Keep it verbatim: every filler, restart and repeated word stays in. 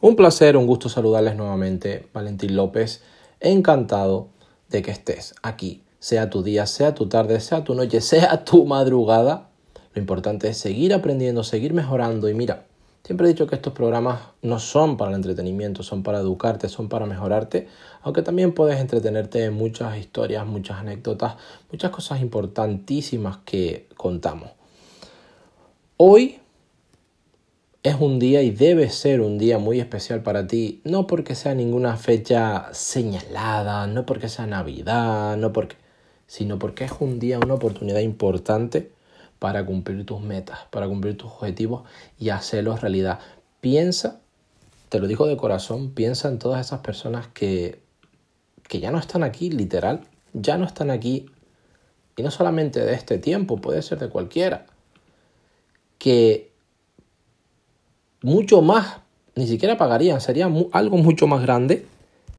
Un placer, un gusto saludarles nuevamente, Valentín López, encantado de que estés aquí, sea tu día, sea tu tarde, sea tu noche, sea tu madrugada. Lo importante es seguir aprendiendo, seguir mejorando y mira, siempre he dicho que estos programas no son para el entretenimiento, son para educarte, son para mejorarte, aunque también puedes entretenerte en muchas historias, muchas anécdotas, muchas cosas importantísimas que contamos. Hoy es un día y debe ser un día muy especial para ti, no porque sea ninguna fecha señalada, no porque sea Navidad, no porque, sino porque es un día, una oportunidad importante para cumplir tus metas, para cumplir tus objetivos y hacerlos realidad. Piensa, te lo digo de corazón, piensa en todas esas personas que, que ya no están aquí, literal, ya no están aquí, y no solamente de este tiempo, puede ser de cualquiera, que mucho más, ni siquiera pagarían, sería algo mucho más grande